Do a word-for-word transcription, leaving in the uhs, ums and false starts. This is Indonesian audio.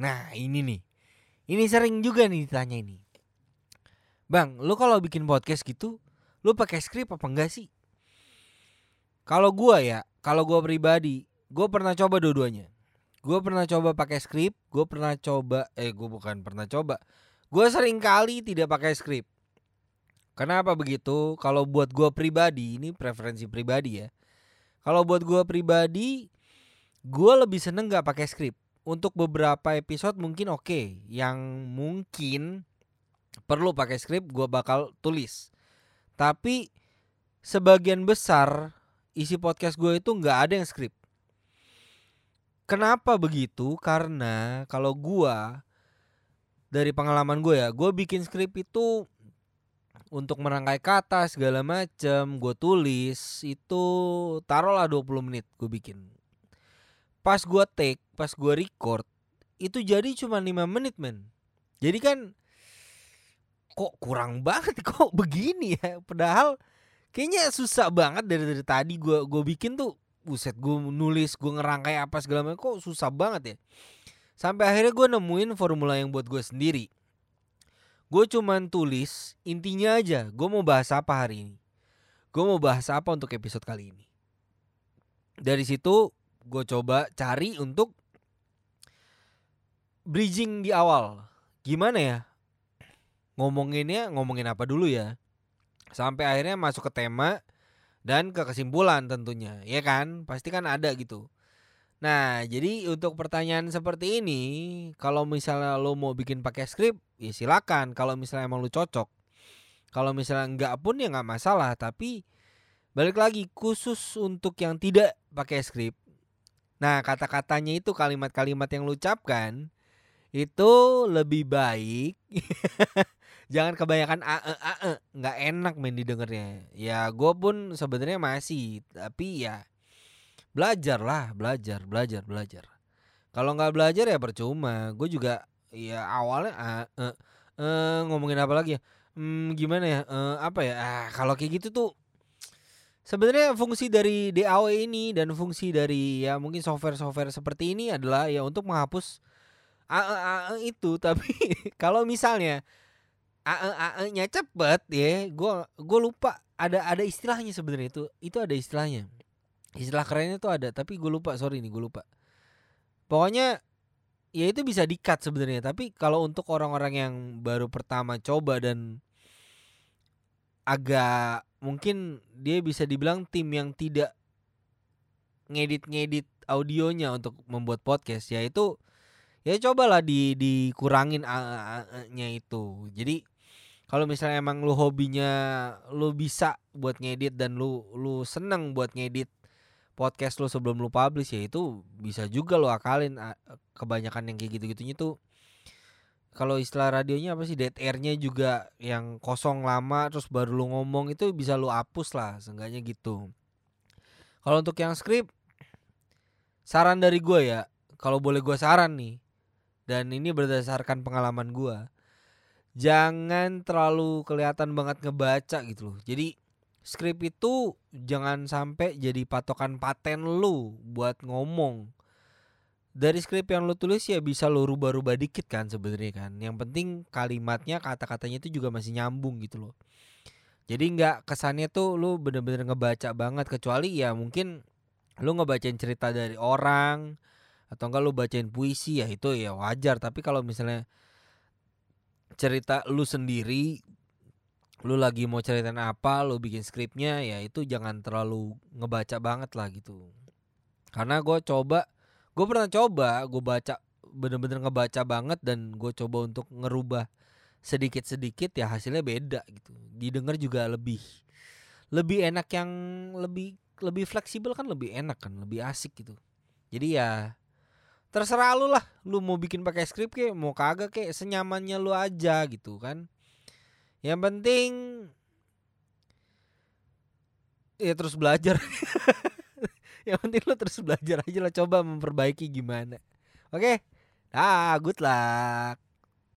Nah ini nih, ini sering juga nih ditanya ini, Bang, lu kalau bikin podcast gitu, lu pakai skrip apa enggak sih? Kalau gua ya, kalau gua pribadi, gua pernah coba dua-duanya. Gua pernah coba pakai skrip, gua pernah coba, eh gua bukan pernah coba, gua sering kali tidak pakai skrip. Kenapa begitu? Kalau buat gua pribadi, ini preferensi pribadi ya. Kalau buat gua pribadi, gua lebih seneng nggak pakai skrip. Untuk beberapa episode mungkin oke, okay. Yang mungkin perlu pakai skrip gue bakal tulis. Tapi sebagian besar isi podcast gue itu gak ada yang skrip. Kenapa begitu? Karena kalau gue, dari pengalaman gue ya, gue bikin skrip itu untuk merangkai kata segala macem, gue tulis itu taruhlah dua puluh menit gue bikin. Pas gue take, pas gue record, itu jadi cuma lima menit men. Jadi kan kok kurang banget, kok begini ya. Padahal kayaknya susah banget dari, dari tadi gue gue bikin tuh. Buset, gue nulis, gue ngerangkai apa segala macam, kok susah banget ya. Sampai akhirnya gue nemuin formula yang buat gue sendiri. Gue cuman tulis intinya aja. Gue mau bahas apa hari ini, gue mau bahas apa untuk episode kali ini. Dari situ gue coba cari untuk bridging di awal. Gimana ya? Ngomonginnya ngomongin apa dulu ya? Sampai akhirnya masuk ke tema dan ke kesimpulan tentunya. Ya kan? Pasti kan ada gitu. Nah, jadi untuk pertanyaan seperti ini, kalau misalnya lo mau bikin pakai skrip, ya silakan. Kalau misalnya emang lo cocok. Kalau misalnya enggak pun ya enggak masalah. Tapi balik lagi, khusus untuk yang tidak pakai skrip, nah kata-katanya itu, kalimat-kalimat yang lu ucapkan itu lebih baik jangan kebanyakan ae-ae, nggak enak main didengarnya. Ya gue pun sebenarnya masih, tapi ya belajar lah, belajar, belajar, belajar. Kalau nggak belajar ya percuma. Gue juga ya awalnya ae, e, ngomongin apa lagi ya, hmm, gimana ya, e, apa ya, ah, kalau kayak gitu tuh. Sebenarnya fungsi dari D A W ini dan fungsi dari ya mungkin software-software seperti ini adalah ya untuk menghapus A E A E itu. Tapi kalau misalnya A E A E-nya cepet ya, gua gua lupa ada ada istilahnya sebenarnya itu. Itu ada istilahnya. Istilah kerennya tuh ada, tapi gua lupa, sorry nih gua lupa. Pokoknya ya itu bisa di-cut sebenarnya, tapi kalau untuk orang-orang yang baru pertama coba dan agak mungkin dia bisa dibilang tim yang tidak ngedit-ngedit audionya untuk membuat podcast, yaitu ya cobalah di dikurangin nya itu. Jadi kalau misalnya emang lu hobinya lu bisa buat ngedit dan lu lu seneng buat ngedit podcast lu sebelum lu publish, ya itu bisa juga lu akalin. Kebanyakan yang kayak gitu-gitunya tuh, kalau istilah radionya apa sih, dead airnya juga yang kosong lama terus baru lu ngomong, itu bisa lu hapus lah seenggaknya gitu. Kalau untuk yang skrip, saran dari gue ya, kalau boleh gue saran nih, dan ini berdasarkan pengalaman gue, jangan terlalu kelihatan banget ngebaca gitu loh. Jadi skrip itu jangan sampai jadi patokan paten lu buat ngomong. Dari skrip yang lo tulis ya bisa lo rubah-rubah dikit kan sebenarnya kan. Yang penting kalimatnya, kata-katanya itu juga masih nyambung gitu loh. Jadi gak kesannya tuh lo bener-bener ngebaca banget. Kecuali ya mungkin lo ngebacain cerita dari orang, atau enggak lo bacain puisi, ya itu ya wajar. Tapi kalau misalnya cerita lo sendiri, lo lagi mau ceritain apa, lo bikin skripnya, ya itu jangan terlalu ngebaca banget lah gitu. Karena gue coba Gue pernah coba, gue baca, bener-bener ngebaca banget, dan gue coba untuk ngerubah sedikit-sedikit, ya hasilnya beda gitu. Didengar juga lebih lebih enak, yang lebih lebih fleksibel kan, lebih enak kan, lebih asik gitu. Jadi ya terserah lu lah, lu mau bikin pakai skrip kayak mau kagak, kayak senyamannya lu aja gitu kan. Yang penting ya terus belajar. Yang penting lo terus belajar aja lah, coba memperbaiki gimana. Oke, dah, good luck.